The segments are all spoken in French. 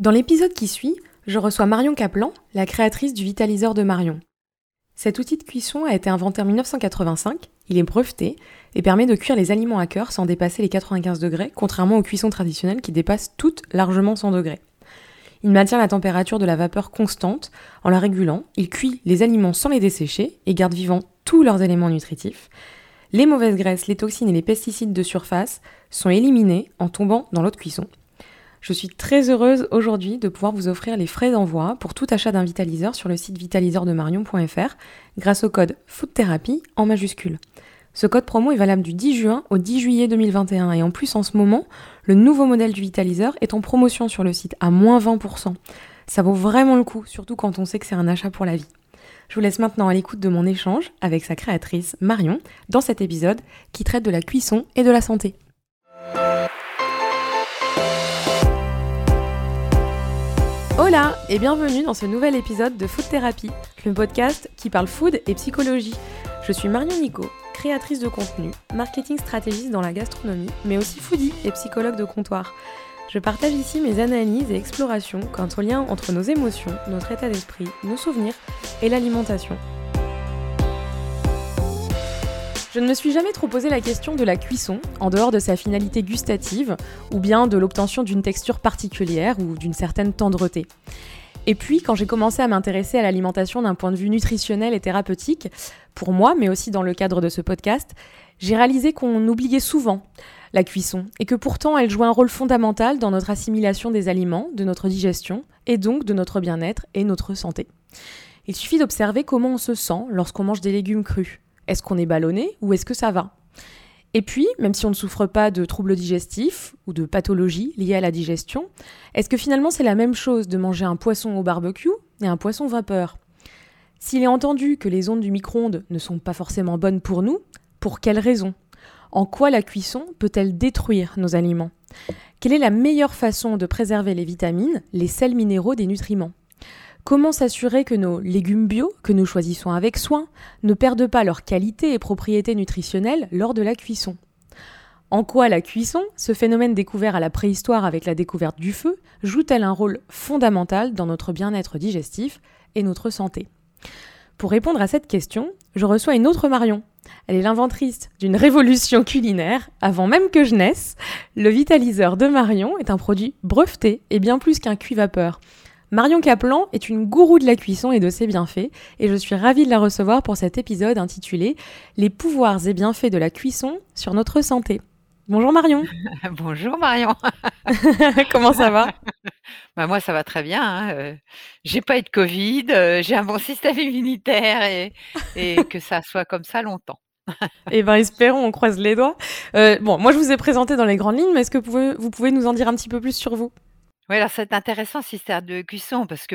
Dans l'épisode qui suit, je reçois Marion Kaplan, la créatrice du vitaliseur de Marion. Cet outil de cuisson a été inventé en 1985, il est breveté et permet de cuire les aliments à cœur sans dépasser les 95 degrés, contrairement aux cuissons traditionnelles qui dépassent toutes largement 100 degrés. Il maintient la température de la vapeur constante en la régulant, il cuit les aliments sans les dessécher et garde vivants tous leurs éléments nutritifs. Les mauvaises graisses, les toxines et les pesticides de surface sont éliminés en tombant dans l'eau de cuisson. Je suis très heureuse aujourd'hui de pouvoir vous offrir les frais d'envoi pour tout achat d'un vitaliseur sur le site vitaliseurdemarion.fr grâce au code food-therapie en majuscule. Ce code promo est valable du 10 juin au 10 juillet 2021 et en plus en ce moment, le nouveau modèle du vitaliseur est en promotion sur le site à moins 20%. Ça vaut vraiment le coup, surtout quand on sait que c'est un achat pour la vie. Je vous laisse maintenant à l'écoute de mon échange avec sa créatrice Marion dans cet épisode qui traite de la cuisson et de la santé. Hola et bienvenue dans ce nouvel épisode de Food Therapy, le podcast qui parle food et psychologie. Je suis Marion Nico, créatrice de contenu, marketing stratégiste dans la gastronomie, mais aussi foodie et psychologue de comptoir. Je partage ici mes analyses et explorations quant au lien entre nos émotions, notre état d'esprit, nos souvenirs et l'alimentation. Je ne me suis jamais trop posé la question de la cuisson, en dehors de sa finalité gustative, ou bien de l'obtention d'une texture particulière ou d'une certaine tendreté. Et puis, quand j'ai commencé à m'intéresser à l'alimentation d'un point de vue nutritionnel et thérapeutique, pour moi, mais aussi dans le cadre de ce podcast, j'ai réalisé qu'on oubliait souvent la cuisson, et que pourtant elle joue un rôle fondamental dans notre assimilation des aliments, de notre digestion, et donc de notre bien-être et notre santé. Il suffit d'observer comment on se sent lorsqu'on mange des légumes crus. Est-ce qu'on est ballonné ou est-ce que ça va ? Et puis, même si on ne souffre pas de troubles digestifs ou de pathologies liées à la digestion, est-ce que finalement c'est la même chose de manger un poisson au barbecue et un poisson vapeur ? S'il est entendu que les ondes du micro-ondes ne sont pas forcément bonnes pour nous, pour quelles raisons ? En quoi la cuisson peut-elle détruire nos aliments ? Quelle est la meilleure façon de préserver les vitamines, les sels minéraux des nutriments ? Comment s'assurer que nos légumes bio, que nous choisissons avec soin, ne perdent pas leur qualité et propriétés nutritionnelles lors de la cuisson ? En quoi la cuisson, ce phénomène découvert à la préhistoire avec la découverte du feu, joue-t-elle un rôle fondamental dans notre bien-être digestif et notre santé ? Pour répondre à cette question, je reçois une autre Marion. Elle est l'inventrice d'une révolution culinaire avant même que je naisse. Le vitaliseur de Marion est un produit breveté et bien plus qu'un cuit-vapeur. Marion Kaplan est une gourou de la cuisson et de ses bienfaits, et je suis ravie de la recevoir pour cet épisode intitulé « Les pouvoirs et bienfaits de la cuisson sur notre santé ». Bonjour Marion. Bonjour Marion. Comment ça va ? Moi ça va très bien, hein. J'ai pas eu de Covid, j'ai un bon système immunitaire et que ça soit comme ça longtemps. Eh bien, espérons, on croise les doigts. Moi je vous ai présenté dans les grandes lignes, mais est-ce que vous pouvez nous en dire un petit peu plus sur vous ? Oui, alors c'est intéressant cette histoire de cuisson parce que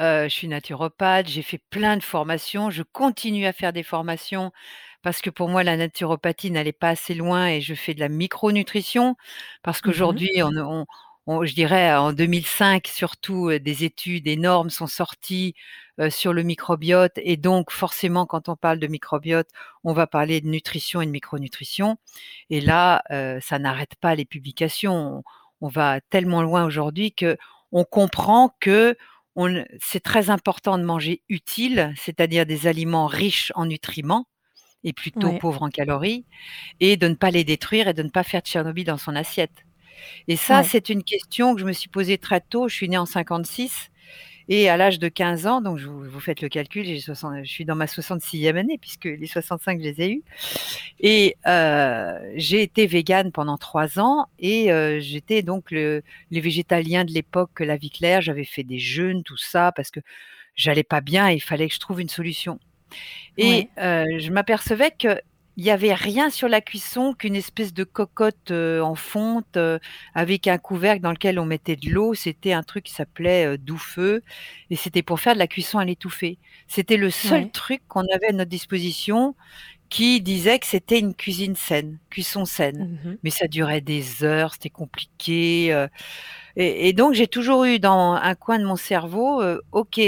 je suis naturopathe, j'ai fait plein de formations, je continue à faire des formations parce que pour moi la naturopathie n'allait pas assez loin et je fais de la micronutrition parce qu'aujourd'hui, je dirais en 2005 surtout, des études énormes sont sorties sur le microbiote et donc forcément quand on parle de microbiote, on va parler de nutrition et de micronutrition et là ça n'arrête pas les publications. On va tellement loin aujourd'hui qu'on comprend que c'est très important de manger utile, c'est-à-dire des aliments riches en nutriments et plutôt pauvres en calories, et de ne pas les détruire et de ne pas faire de Tchernobyl dans son assiette. Et ça, c'est une question que je me suis posée très tôt. Je suis née en 1956 et à l'âge de 15 ans, donc vous faites le calcul, je suis dans ma 66e année puisque les 65, je les ai eus. Et j'ai été végane pendant 3 ans et j'étais donc les végétaliens de l'époque, la vie claire. J'avais fait des jeûnes, tout ça, parce que j'allais pas bien et il fallait que je trouve une solution. Et je m'apercevais que il n'y avait rien sur la cuisson qu'une espèce de cocotte en fonte avec un couvercle dans lequel on mettait de l'eau. C'était un truc qui s'appelait doux-feu et c'était pour faire de la cuisson à l'étouffée. C'était le seul truc qu'on avait à notre disposition qui disait que c'était une cuisine saine, cuisson saine. Mais ça durait des heures, c'était compliqué. Et donc, j'ai toujours eu dans un coin de mon cerveau, OK,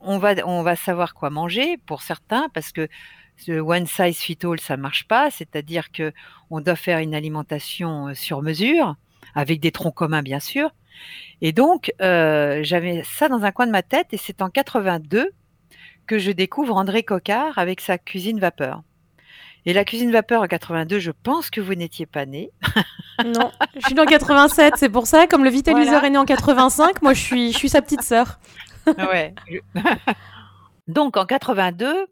on va savoir quoi manger pour certains parce que le one size fit all, ça marche pas, c'est-à-dire que on doit faire une alimentation sur mesure, avec des troncs communs bien sûr, Et donc, j'avais ça dans un coin de ma tête et c'est en 82 que je découvre André Cocard avec sa cuisine vapeur. Et la cuisine vapeur en 82, je pense que vous n'étiez pas née. Non, je suis née en 87, c'est pour ça. Comme le vitaliseur est né en 85, moi je suis sa petite sœur. Ouais. Donc en 82,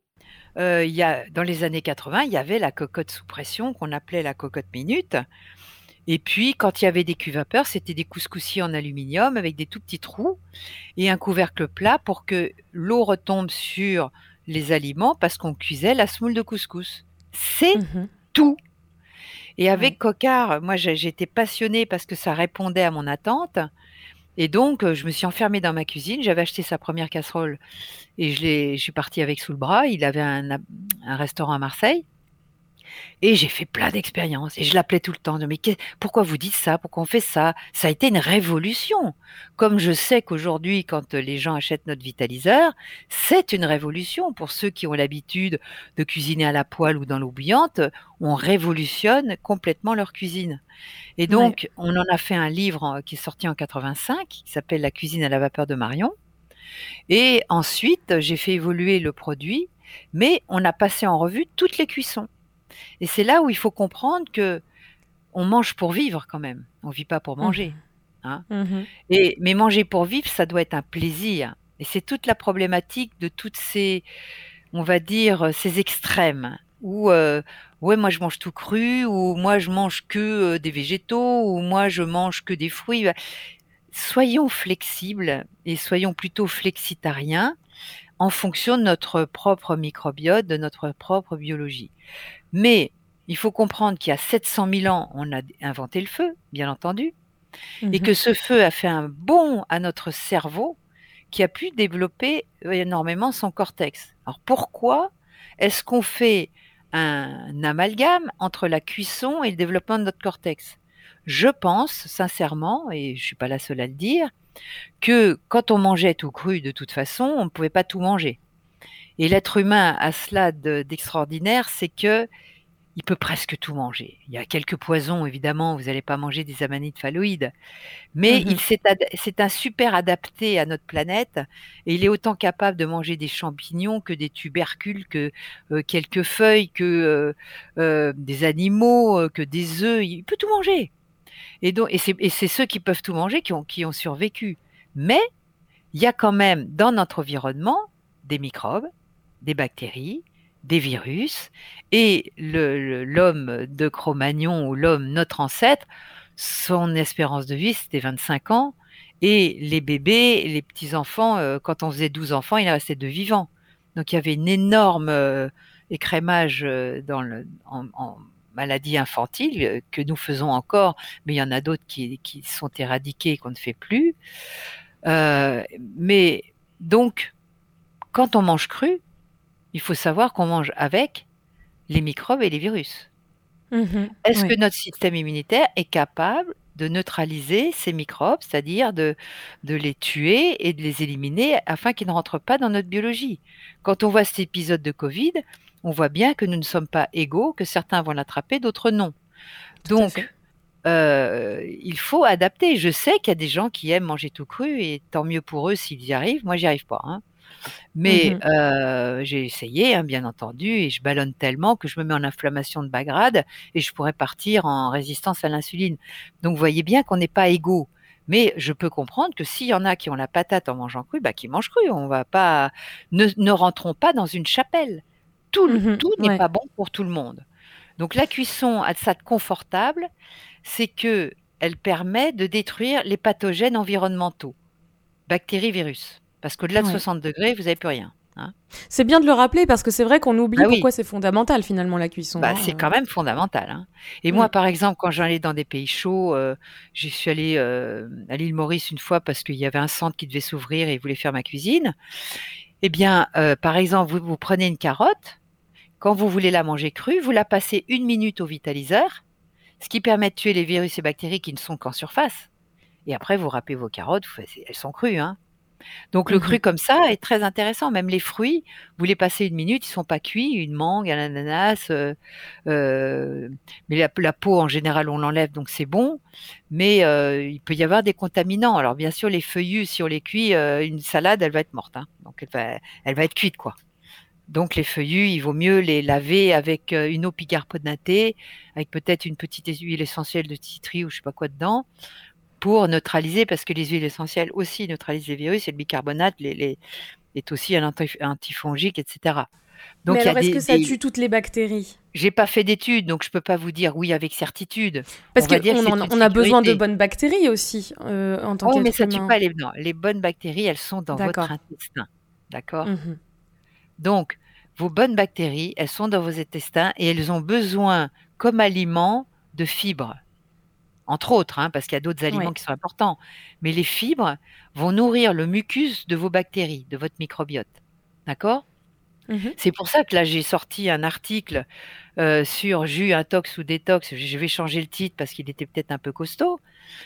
dans les années 80, il y avait la cocotte sous pression qu'on appelait la cocotte minute. Et puis, quand il y avait des cuves vapeur, c'était des couscoussiers en aluminium avec des tout petits trous et un couvercle plat pour que l'eau retombe sur les aliments parce qu'on cuisait la semoule de couscous. C'est tout. Et avec Cocard, moi, j'étais passionnée parce que ça répondait à mon attente. Et donc, je me suis enfermée dans ma cuisine. J'avais acheté sa première casserole et je suis partie avec sous le bras. Il avait un restaurant à Marseille. Et j'ai fait plein d'expériences et je l'appelais tout le temps. Mais pourquoi vous dites ça? Pourquoi on fait ça? Ça a été une révolution. Comme je sais qu'aujourd'hui, quand les gens achètent notre vitaliseur, c'est une révolution. Pour ceux qui ont l'habitude de cuisiner à la poêle ou dans l'eau bouillante, on révolutionne complètement leur cuisine. Et donc, on en a fait un livre qui est sorti en 85, qui s'appelle « La cuisine à la vapeur de Marion ». Et ensuite, j'ai fait évoluer le produit, mais on a passé en revue toutes les cuissons. Et c'est là où il faut comprendre qu'on mange pour vivre quand même. On ne vit pas pour manger. Hein. Mais manger pour vivre, ça doit être un plaisir. Et c'est toute la problématique de toutes ces, on va dire, ces extrêmes. Où, moi je mange tout cru, ou moi je mange que des végétaux, ou moi je mange que des fruits. Soyons flexibles et soyons plutôt flexitariens. En fonction de notre propre microbiote, de notre propre biologie. Mais il faut comprendre qu'il y a 700 000 ans, on a inventé le feu, bien entendu, et que ce feu a fait un bond à notre cerveau qui a pu développer énormément son cortex. Alors pourquoi est-ce qu'on fait un amalgame entre la cuisson et le développement de notre cortex ? Je pense sincèrement, et je ne suis pas la seule à le dire, que quand on mangeait tout cru, de toute façon, on ne pouvait pas tout manger. Et l'être humain a cela d'extraordinaire, c'est qu'il peut presque tout manger. Il y a quelques poisons, évidemment, vous n'allez pas manger des amanites phalloïdes, mais c'est un super adapté à notre planète, et il est autant capable de manger des champignons que des tubercules, que quelques feuilles, que des animaux, que des œufs, il peut tout manger. Et c'est ceux qui peuvent tout manger qui ont survécu. Mais il y a quand même dans notre environnement des microbes, des bactéries, des virus. Et l'homme de Cro-Magnon ou notre ancêtre, son espérance de vie, c'était 25 ans. Et les bébés, les petits-enfants, quand on faisait 12 enfants, il en restait 2 vivants. Donc il y avait une énorme écrémage en maladies infantiles que nous faisons encore, mais il y en a d'autres qui sont éradiquées, qu'on ne fait plus. Mais donc, quand on mange cru, il faut savoir qu'on mange avec les microbes et les virus. Est-ce que notre système immunitaire est capable de neutraliser ces microbes, c'est-à-dire de les tuer et de les éliminer afin qu'ils ne rentrent pas dans notre biologie? Quand on voit cet épisode de Covid, on voit bien que nous ne sommes pas égaux, que certains vont l'attraper, d'autres non. Donc, il faut adapter. Je sais qu'il y a des gens qui aiment manger tout cru et tant mieux pour eux s'ils y arrivent. Moi, j'y arrive pas. Hein. Mais j'ai essayé, bien entendu, et je ballonne tellement que je me mets en inflammation de bas grade et je pourrais partir en résistance à l'insuline. Donc, vous voyez bien qu'on n'est pas égaux. Mais je peux comprendre que s'il y en a qui ont la patate en mangeant cru, bah, qu'ils mangent cru. On va pas, ne rentrons pas dans une chapelle. Tout n'est pas bon pour tout le monde. Donc la cuisson a ça de confortable, c'est qu'elle permet de détruire les pathogènes environnementaux, bactéries, virus. Parce qu'au-delà de 60 degrés, vous n'avez plus rien. Hein. C'est bien de le rappeler parce que c'est vrai qu'on oublie pourquoi c'est fondamental finalement la cuisson. C'est quand même fondamental. Hein. Et moi par exemple, quand j'allais dans des pays chauds, je suis allée à l'île Maurice une fois parce qu'il y avait un centre qui devait s'ouvrir et ils voulaient faire ma cuisine. Eh bien, par exemple, vous prenez une carotte. Quand vous voulez la manger crue, vous la passez 1 minute au vitaliseur, ce qui permet de tuer les virus et bactéries qui ne sont qu'en surface. Et après, vous râpez vos carottes, elles sont crues. Hein. Donc, le cru comme ça est très intéressant. Même les fruits, vous les passez 1 minute, ils ne sont pas cuits. Une mangue, un ananas, mais la peau, en général, on l'enlève, donc c'est bon. Mais il peut y avoir des contaminants. Alors, bien sûr, les feuillus, si on les cuit, une salade, elle va être morte. Hein. Donc, elle va être cuite, quoi. Donc, les feuillus, il vaut mieux les laver avec une eau bicarbonatée, avec peut-être une petite huile essentielle de citron ou je ne sais pas quoi dedans, pour neutraliser, parce que les huiles essentielles aussi neutralisent les virus, et le bicarbonate est aussi un antifongique, etc. Donc, mais alors, est-ce que ça tue toutes les bactéries ? J'ai pas fait d'études, donc je peux pas vous dire oui avec certitude. Parce qu'on a besoin de bonnes bactéries aussi, en tant qu'être humain. Oh, mais ça tue pas les bonnes bactéries, elles sont dans votre intestin, d'accord ? Donc, vos bonnes bactéries, elles sont dans vos intestins et elles ont besoin, comme aliment, de fibres. Entre autres, hein, parce qu'il y a d'autres aliments qui sont importants. Mais les fibres vont nourrir le mucus de vos bactéries, de votre microbiote. D'accord ? C'est pour ça que là, j'ai sorti un article sur jus, intox ou détox. Je vais changer le titre parce qu'il était peut-être un peu costaud.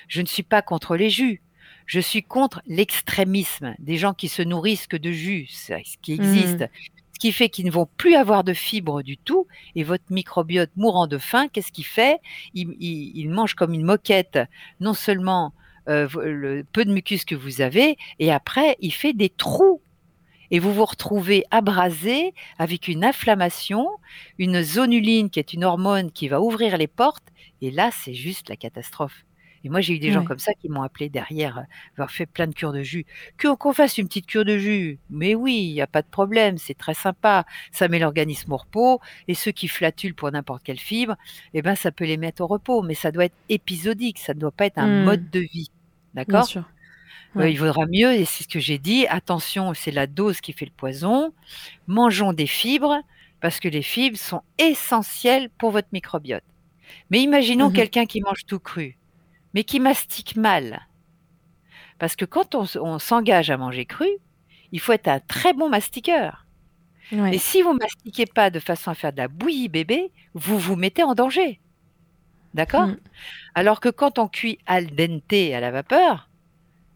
Je ne suis pas contre les jus. Je suis contre l'extrémisme des gens qui se nourrissent que de jus, ce qui existe. Ce qui fait qu'ils ne vont plus avoir de fibres du tout. Et votre microbiote mourant de faim, qu'est-ce qu'il fait ? Il mange comme une moquette, non seulement le peu de mucus que vous avez, et après, il fait des trous. Et vous vous retrouvez abrasé avec une inflammation, une zonuline qui est une hormone qui va ouvrir les portes. Et là, c'est juste la catastrophe. Et moi, j'ai eu des gens comme ça qui m'ont appelé derrière, avoir fait plein de cures de jus. Qu'on fasse une petite cure de jus, mais oui, il n'y a pas de problème, c'est très sympa. Ça met l'organisme au repos, et ceux qui flatulent pour n'importe quelle fibre, eh ben, ça peut les mettre au repos, mais ça doit être épisodique, ça ne doit pas être un mode de vie. D'accord ? Bien sûr. Il vaudra mieux, et c'est ce que j'ai dit, attention, c'est la dose qui fait le poison. Mangeons des fibres, parce que les fibres sont essentielles pour votre microbiote. Mais imaginons quelqu'un qui mange tout cru, mais qui mastique mal. Parce que quand on s'engage à manger cru, il faut être un très bon mastiqueur. Ouais. Et si vous ne mastiquez pas de façon à faire de la bouillie bébé, vous vous mettez en danger. D'accord ? Alors que quand on cuit al dente à la vapeur,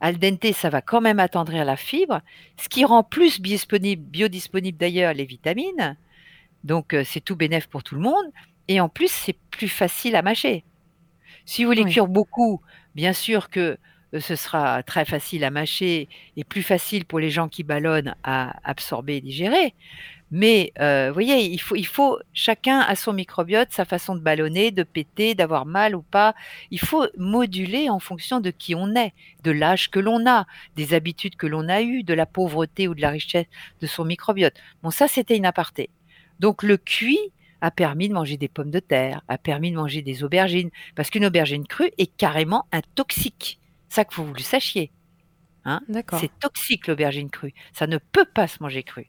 al dente, ça va quand même attendrir la fibre, ce qui rend plus biodisponible d'ailleurs les vitamines. Donc, c'est tout bénéf pour tout le monde. Et en plus, c'est plus facile à mâcher. Si vous les cure beaucoup, bien sûr que ce sera très facile à mâcher et plus facile pour les gens qui ballonnent à absorber et digérer. Mais vous voyez, il faut chacun a son microbiote, sa façon de ballonner, de péter, d'avoir mal ou pas. Il faut moduler en fonction de qui on est, de l'âge que l'on a, des habitudes que l'on a eues, de la pauvreté ou de la richesse de son microbiote. Bon, ça, c'était une aparté. Donc, le cuit a permis de manger des pommes de terre, a permis de manger des aubergines, parce qu'une aubergine crue est carrément un toxique. Ça, que vous le sachiez. Hein ? D'accord. C'est toxique, l'aubergine crue. Ça ne peut pas se manger cru.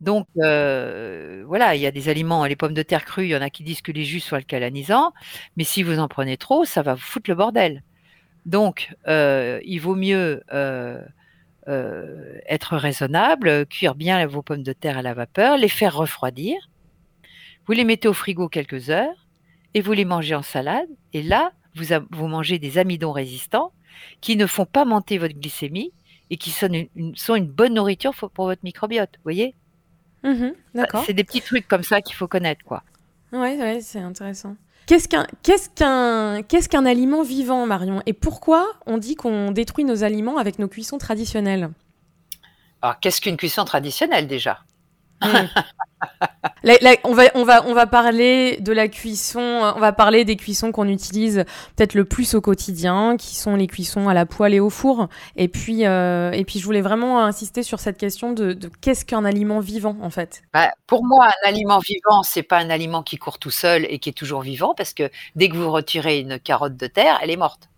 Donc, voilà, il y a des aliments, les pommes de terre crues, il y en a qui disent que les jus sont alcalanisants, mais si vous en prenez trop, ça va vous foutre le bordel. Donc, il vaut mieux être raisonnable, cuire bien vos pommes de terre à la vapeur, les faire refroidir, vous les mettez au frigo quelques heures et vous les mangez en salade. Et là, vous mangez des amidons résistants qui ne font pas monter votre glycémie et qui sont une bonne nourriture pour votre microbiote. Vous voyez ? D'accord. C'est des petits trucs comme ça qu'il faut connaître, quoi. Ouais, ouais, c'est intéressant. Qu'est-ce qu'un aliment vivant, Marion ? Et pourquoi on dit qu'on détruit nos aliments avec nos cuissons traditionnelles ? Alors, qu'est-ce qu'une cuisson traditionnelle, déjà ? Là, on va parler de la cuisson, on va parler des cuissons qu'on utilise peut-être le plus au quotidien, qui sont les cuissons à la poêle et au four. Et puis je voulais vraiment insister sur cette question de qu'est-ce qu'un aliment vivant, en fait. Bah, pour moi, un aliment vivant, c'est pas un aliment qui court tout seul et qui est toujours vivant, parce que dès que vous retirez une carotte de terre, elle est morte.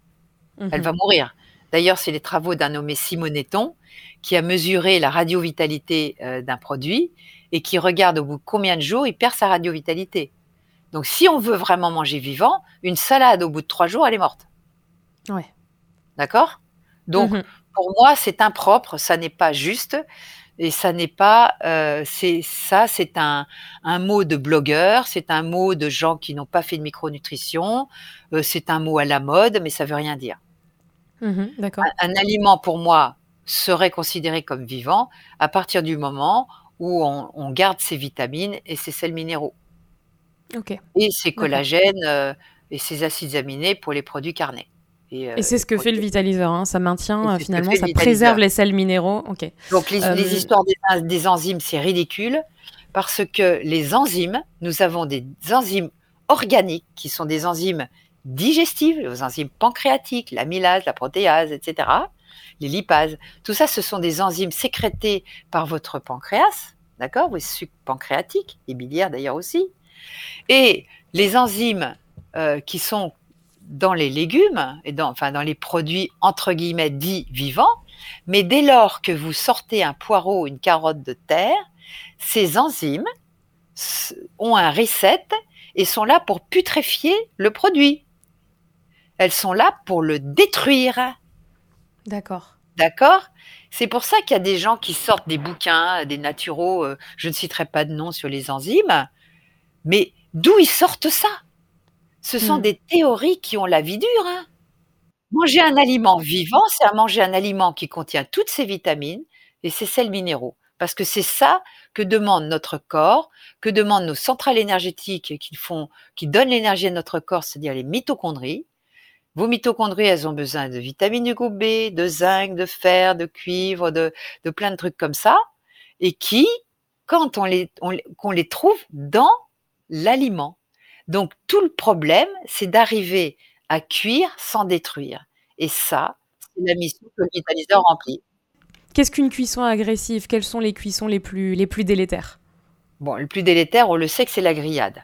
Elle va mourir. D'ailleurs, c'est les travaux d'un nommé Simonneton qui a mesuré la radiovitalité d'un produit et qui regarde au bout de combien de jours il perd sa radiovitalité. Donc, si on veut vraiment manger vivant, une salade au bout de 3 jours, elle est morte. Oui. D'accord ? Donc, pour moi, c'est impropre, ça n'est pas juste et ça n'est pas… c'est un mot de blogueur, c'est un mot de gens qui n'ont pas fait de micronutrition, c'est un mot à la mode, mais ça ne veut rien dire. D'accord. Un aliment, pour moi, serait considéré comme vivant à partir du moment où on garde ses vitamines et ses sels minéraux. Okay. Et ses collagènes et ses acides aminés pour les produits carnés. Et c'est ce que fait le vitaliseur, hein. Ça maintient finalement, ça préserve les sels minéraux. Okay. Donc les histoires des enzymes, c'est ridicule parce que les enzymes, nous avons des enzymes organiques qui sont des enzymes digestives, les enzymes pancréatiques, l'amylase, la protéase, etc., les lipases. Tout ça, ce sont des enzymes sécrétées par votre pancréas, d'accord, vos sucs pancréatiques, et biliaires d'ailleurs aussi. Et les enzymes qui sont dans les légumes, et dans les produits entre guillemets dits vivants, mais dès lors que vous sortez un poireau ou une carotte de terre, ces enzymes ont un reset et sont là pour putréfier le produit. Elles sont là pour le détruire. D'accord. C'est pour ça qu'il y a des gens qui sortent des bouquins, des naturaux, je ne citerai pas de nom sur les enzymes, mais d'où ils sortent ça ? Ce sont des théories qui ont la vie dure. Hein. Manger un aliment vivant, c'est à manger un aliment qui contient toutes ses vitamines et ses sels minéraux. Parce que c'est ça que demande notre corps, que demandent nos centrales énergétiques qui donnent l'énergie à notre corps, c'est-à-dire les mitochondries. Vos mitochondries, elles ont besoin de vitamines du groupe B, de zinc, de fer, de cuivre, de plein de trucs comme ça, et qui, quand qu'on les trouve dans l'aliment. Donc, tout le problème, c'est d'arriver à cuire sans détruire. Et ça, c'est la mission que le vitaliseur remplit. Qu'est-ce qu'une cuisson agressive ? Quelles sont les cuissons les plus délétères ? Bon, le plus délétère, on le sait que c'est la grillade.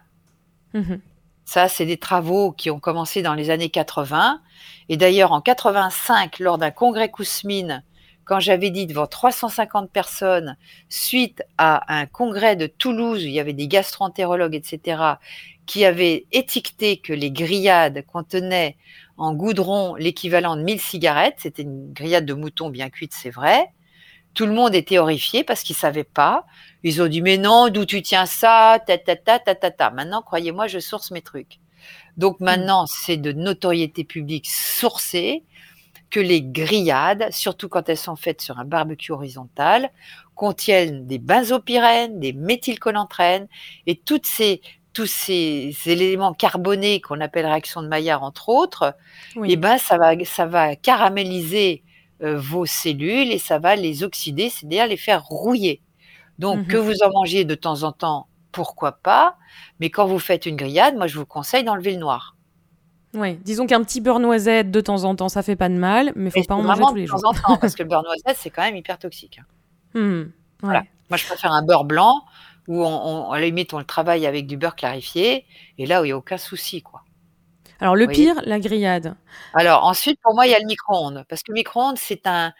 Mmh. Ça, c'est des travaux qui ont commencé dans les années 80. Et d'ailleurs, en 85, lors d'un congrès Cousmine, quand j'avais dit devant 350 personnes, suite à un congrès de Toulouse, où il y avait des gastro-entérologues, etc., qui avaient étiqueté que les grillades contenaient en goudron l'équivalent de 1000 cigarettes, c'était une grillade de mouton bien cuite, c'est vrai, tout le monde était horrifié parce qu'ils ne savaient pas. Ils ont dit « mais non, d'où tu tiens ça ? Ta, ta, ta, ta, ta, ta. » Maintenant, croyez-moi, je source mes trucs. Donc maintenant, c'est de notoriété publique sourcée que les grillades, surtout quand elles sont faites sur un barbecue horizontal, contiennent des benzopyrènes, des méthylcholanthrènes et tous ces éléments carbonés qu'on appelle réaction de Maillard, entre autres, oui. Et ben ça va caraméliser vos cellules et ça va les oxyder, c'est-à-dire les faire rouiller. Donc, que vous en mangiez de temps en temps, pourquoi pas, mais quand vous faites une grillade, moi, je vous conseille d'enlever le noir. Oui, disons qu'un petit beurre noisette de temps en temps, ça fait pas de mal, mais il ne faut pas en manger tous les jours. De temps en temps, parce que le beurre noisette, c'est quand même hyper toxique. Ouais. Voilà. Moi, je préfère un beurre blanc, où à la limite, on le travaille avec du beurre clarifié, et là, il n'y a aucun souci, quoi. Alors, le pire, la grillade. Alors, ensuite, pour moi, il y a le micro-ondes, parce que le micro-ondes, c'est un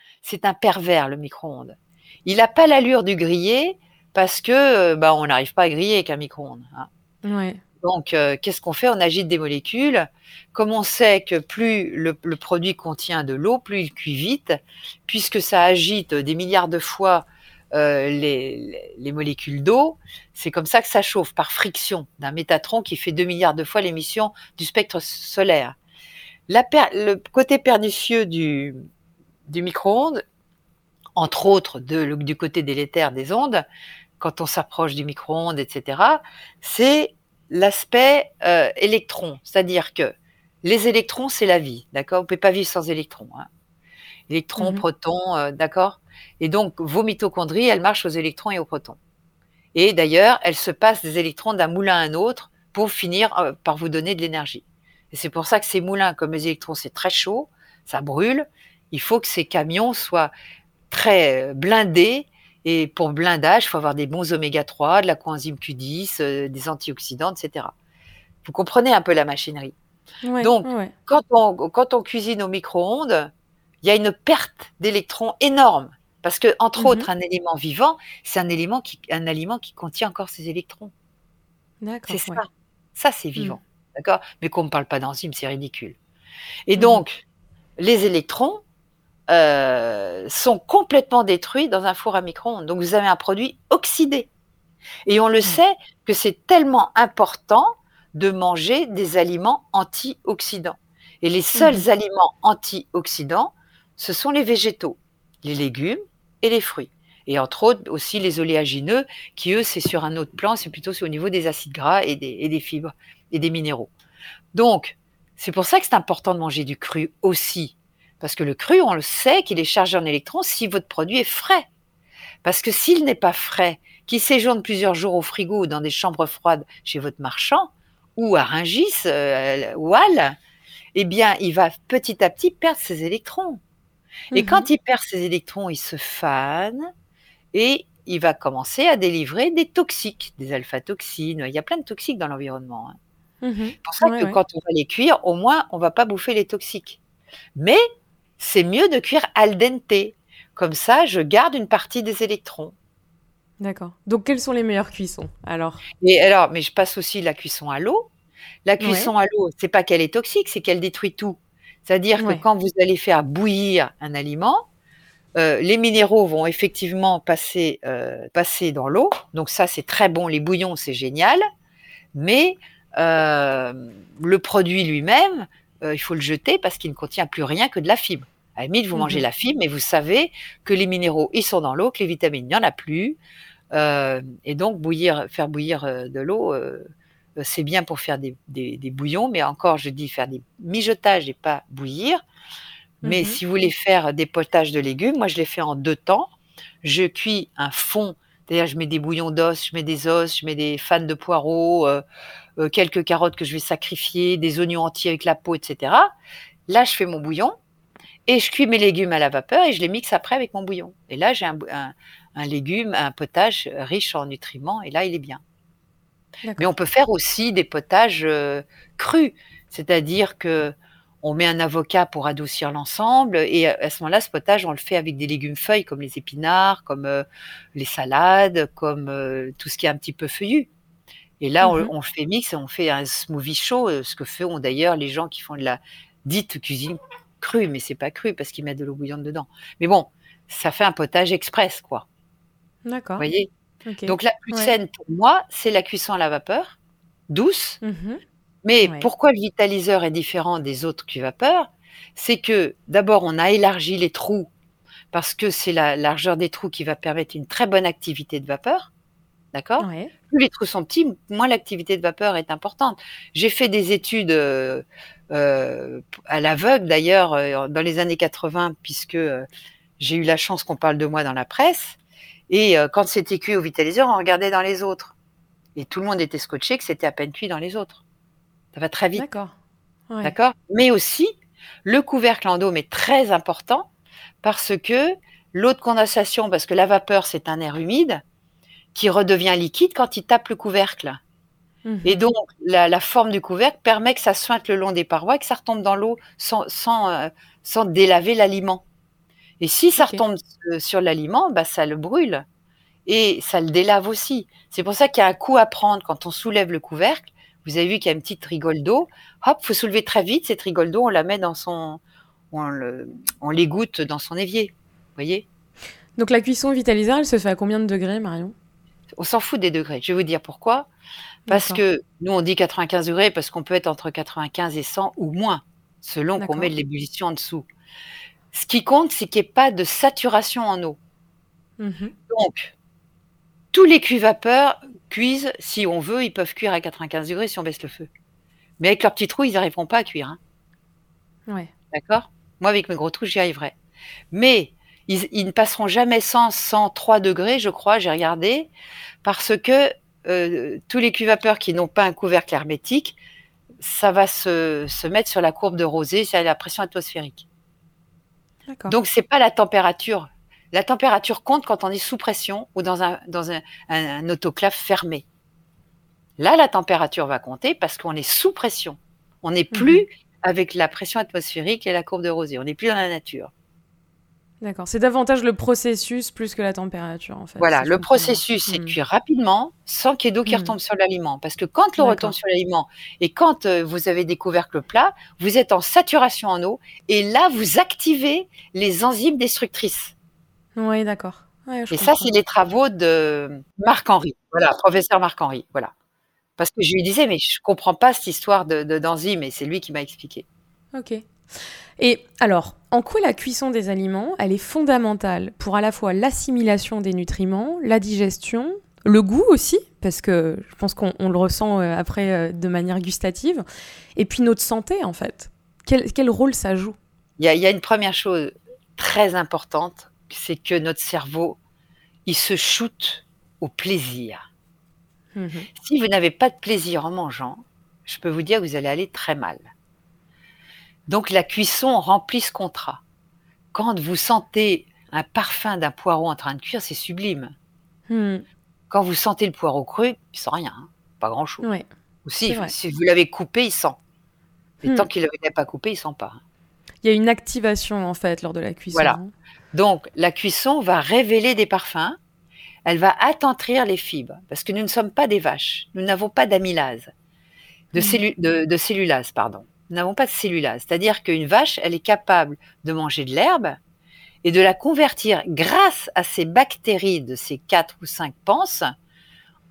pervers, le micro-ondes. Il n'a pas l'allure du grillé, parce que on n'arrive pas à griller avec un micro-ondes. Hein. Ouais. Donc, qu'est-ce qu'on fait ? On agite des molécules. Comme on sait que plus le produit contient de l'eau, plus il cuit vite, puisque ça agite des milliards de fois les molécules d'eau, c'est comme ça que ça chauffe, par friction d'un métatron qui fait 2 milliards de fois l'émission du spectre solaire. Le côté pernicieux du micro-ondes, entre autres du côté délétère des ondes, quand on s'approche du micro-ondes, etc., c'est l'aspect électron, c'est-à-dire que les électrons, c'est la vie, d'accord ? On ne peut pas vivre sans électrons, hein. Électrons, protons, d'accord ? Et donc, vos mitochondries, elles marchent aux électrons et aux protons. Et d'ailleurs, elles se passent des électrons d'un moulin à un autre pour finir par vous donner de l'énergie. Et c'est pour ça que ces moulins, comme les électrons, c'est très chaud, ça brûle. Il faut que ces camions soient très blindés. Et pour blindage, il faut avoir des bons oméga-3, de la coenzyme Q10, des antioxydants, etc. Vous comprenez un peu la machinerie. Ouais, donc, quand on cuisine au micro-ondes, il y a une perte d'électrons énorme. Parce que, entre autres, un élément vivant, c'est un aliment qui contient encore ses électrons. D'accord. C'est ça. Ça, c'est vivant. D'accord ? Mais qu'on ne parle pas d'enzymes, c'est ridicule. Et donc, les électrons sont complètement détruits dans un four à micro-ondes. Donc, vous avez un produit oxydé. Et on le sait que c'est tellement important de manger des aliments antioxydants. Et les seuls aliments antioxydants, ce sont les végétaux. les légumes et les fruits. Et entre autres aussi les oléagineux, qui eux, c'est sur un autre plan, c'est plutôt au niveau des acides gras et des fibres et des minéraux. Donc, c'est pour ça que c'est important de manger du cru aussi. Parce que le cru, on le sait qu'il est chargé en électrons si votre produit est frais. Parce que s'il n'est pas frais, qu'il séjourne plusieurs jours au frigo ou dans des chambres froides chez votre marchand, ou à Rungis, ou Halle, eh bien, il va petit à petit perdre ses électrons. Et quand il perd ses électrons, il se fane et il va commencer à délivrer des toxiques, des alpha-toxines. Il y a plein de toxiques dans l'environnement. Hein. C'est pour ça que quand on va les cuire, au moins, on ne va pas bouffer les toxiques. Mais c'est mieux de cuire al dente. Comme ça, je garde une partie des électrons. D'accord. Donc, quelles sont les meilleures cuissons alors ? Et alors, mais je passe aussi la cuisson à l'eau. La cuisson à l'eau, c'est pas qu'elle est toxique, c'est qu'elle détruit tout. C'est-à-dire que quand vous allez faire bouillir un aliment, les minéraux vont effectivement passer dans l'eau. Donc ça, c'est très bon. Les bouillons, c'est génial. Mais le produit lui-même, il faut le jeter parce qu'il ne contient plus rien que de la fibre. À la limite, vous mangez la fibre, mais vous savez que les minéraux, ils sont dans l'eau, que les vitamines, il n'y en a plus. Et donc, faire bouillir de l'eau... c'est bien pour faire des bouillons, mais encore, je dis faire des mijotages et pas bouillir. Mais si vous voulez faire des potages de légumes, moi, je les fais en 2 temps. Je cuis un fond, c'est-à-dire je mets des bouillons d'os, je mets des os, je mets des fans de poireaux, quelques carottes que je vais sacrifier, des oignons entiers avec la peau, etc. Là, je fais mon bouillon et je cuis mes légumes à la vapeur et je les mixe après avec mon bouillon. Et là, j'ai un potage riche en nutriments et là, il est bien. D'accord. Mais on peut faire aussi des potages crus, c'est-à-dire qu'on met un avocat pour adoucir l'ensemble et à ce moment-là, ce potage, on le fait avec des légumes feuilles comme les épinards, comme les salades, comme tout ce qui est un petit peu feuillu. Et là, on fait mix, on fait un smoothie chaud, ce que font d'ailleurs les gens qui font de la dite cuisine crue, mais c'est pas cru parce qu'ils mettent de l'eau bouillante dedans. Mais bon, ça fait un potage express, quoi. D'accord. Vous voyez ? Okay. Donc, la plus saine pour moi, c'est la cuisson à la vapeur, douce. Mais pourquoi le vitaliseur est différent des autres cuivapeurs ? C'est que, d'abord, on a élargi les trous, parce que c'est la largeur des trous qui va permettre une très bonne activité de vapeur. D'accord ? Plus les trous sont petits, moins l'activité de vapeur est importante. J'ai fait des études à l'aveugle, d'ailleurs, dans les années 80, puisque j'ai eu la chance qu'on parle de moi dans la presse. Et quand c'était cuit au vitaliseur, on regardait dans les autres. Et tout le monde était scotché que c'était à peine cuit dans les autres. Ça va très vite. D'accord. Ouais. D'accord ? Mais aussi, le couvercle en dôme est très important parce que l'eau de condensation, parce que la vapeur, c'est un air humide qui redevient liquide quand il tape le couvercle. Et donc, la forme du couvercle permet que ça suinte le long des parois et que ça retombe dans l'eau sans délaver l'aliment. Et si ça retombe sur l'aliment, bah, ça le brûle et ça le délave aussi. C'est pour ça qu'il y a un coup à prendre quand on soulève le couvercle. Vous avez vu qu'il y a une petite rigole d'eau. Hop, il faut soulever très vite cette rigole d'eau. On la met dans on l'égoutte dans son évier. Vous voyez ? Donc la cuisson vitaliseur, elle se fait à combien de degrés, Marion ? On s'en fout des degrés. Je vais vous dire pourquoi. Parce que nous, on dit 95 degrés parce qu'on peut être entre 95 et 100 ou moins, selon qu'on met de l'ébullition en dessous. Ce qui compte, c'est qu'il n'y ait pas de saturation en eau. Donc, tous les cuivapeurs cuisent, si on veut, ils peuvent cuire à 95 degrés si on baisse le feu. Mais avec leurs petits trous, ils n'arriveront pas à cuire. Hein. Ouais. D'accord ? Moi, avec mes gros trous, j'y arriverai. Mais ils ne passeront jamais 100, 103 degrés, je crois, j'ai regardé, parce que tous les cuivapeurs qui n'ont pas un couvercle hermétique, ça va se mettre sur la courbe de rosée, c'est la pression atmosphérique. D'accord. Donc, ce n'est pas la température. La température compte quand on est sous pression ou dans un autoclave fermé. Là, la température va compter parce qu'on est sous pression. On n'est plus avec la pression atmosphérique et la courbe de rosée. On n'est plus dans la nature. D'accord. C'est davantage le processus plus que la température, en fait. Voilà. Le processus, c'est de cuire rapidement sans qu'il y ait d'eau qui retombe sur l'aliment. Parce que quand l'eau retombe sur l'aliment et quand vous avez des couvercles plats, vous êtes en saturation en eau et là, vous activez les enzymes destructrices. Oui, d'accord. Ouais, et ça, c'est les travaux de Marc-Henri. Voilà, professeur Marc-Henri. Voilà. Parce que je lui disais, mais je ne comprends pas cette histoire d'enzymes et c'est lui qui m'a expliqué. Ok. Et alors, en quoi la cuisson des aliments, elle est fondamentale pour à la fois l'assimilation des nutriments, la digestion, le goût aussi, parce que je pense qu'on le ressent après de manière gustative, et puis notre santé en fait. Quel rôle ça joue ? Il y a une première chose très importante, c'est que notre cerveau, il se shoote au plaisir. Mmh. Si vous n'avez pas de plaisir en mangeant, je peux vous dire que vous allez aller très mal. Donc la cuisson remplit ce contrat. Quand vous sentez un parfum d'un poireau en train de cuire, c'est sublime. Mmh. Quand vous sentez le poireau cru, il sent rien, hein, pas grand-chose. Ouais, si vous l'avez coupé, il sent. Mais tant qu'il ne l'avait pas coupé, il ne sent pas. Il y a une activation en fait lors de la cuisson. Voilà. Donc la cuisson va révéler des parfums. Elle va attendrir les fibres, parce que nous ne sommes pas des vaches. Nous n'avons pas d'amylase, de cellulase, pardon. Nous n'avons pas de cellulase. C'est-à-dire qu'une vache, elle est capable de manger de l'herbe et de la convertir grâce à ses bactéries de ses 4 ou 5 penses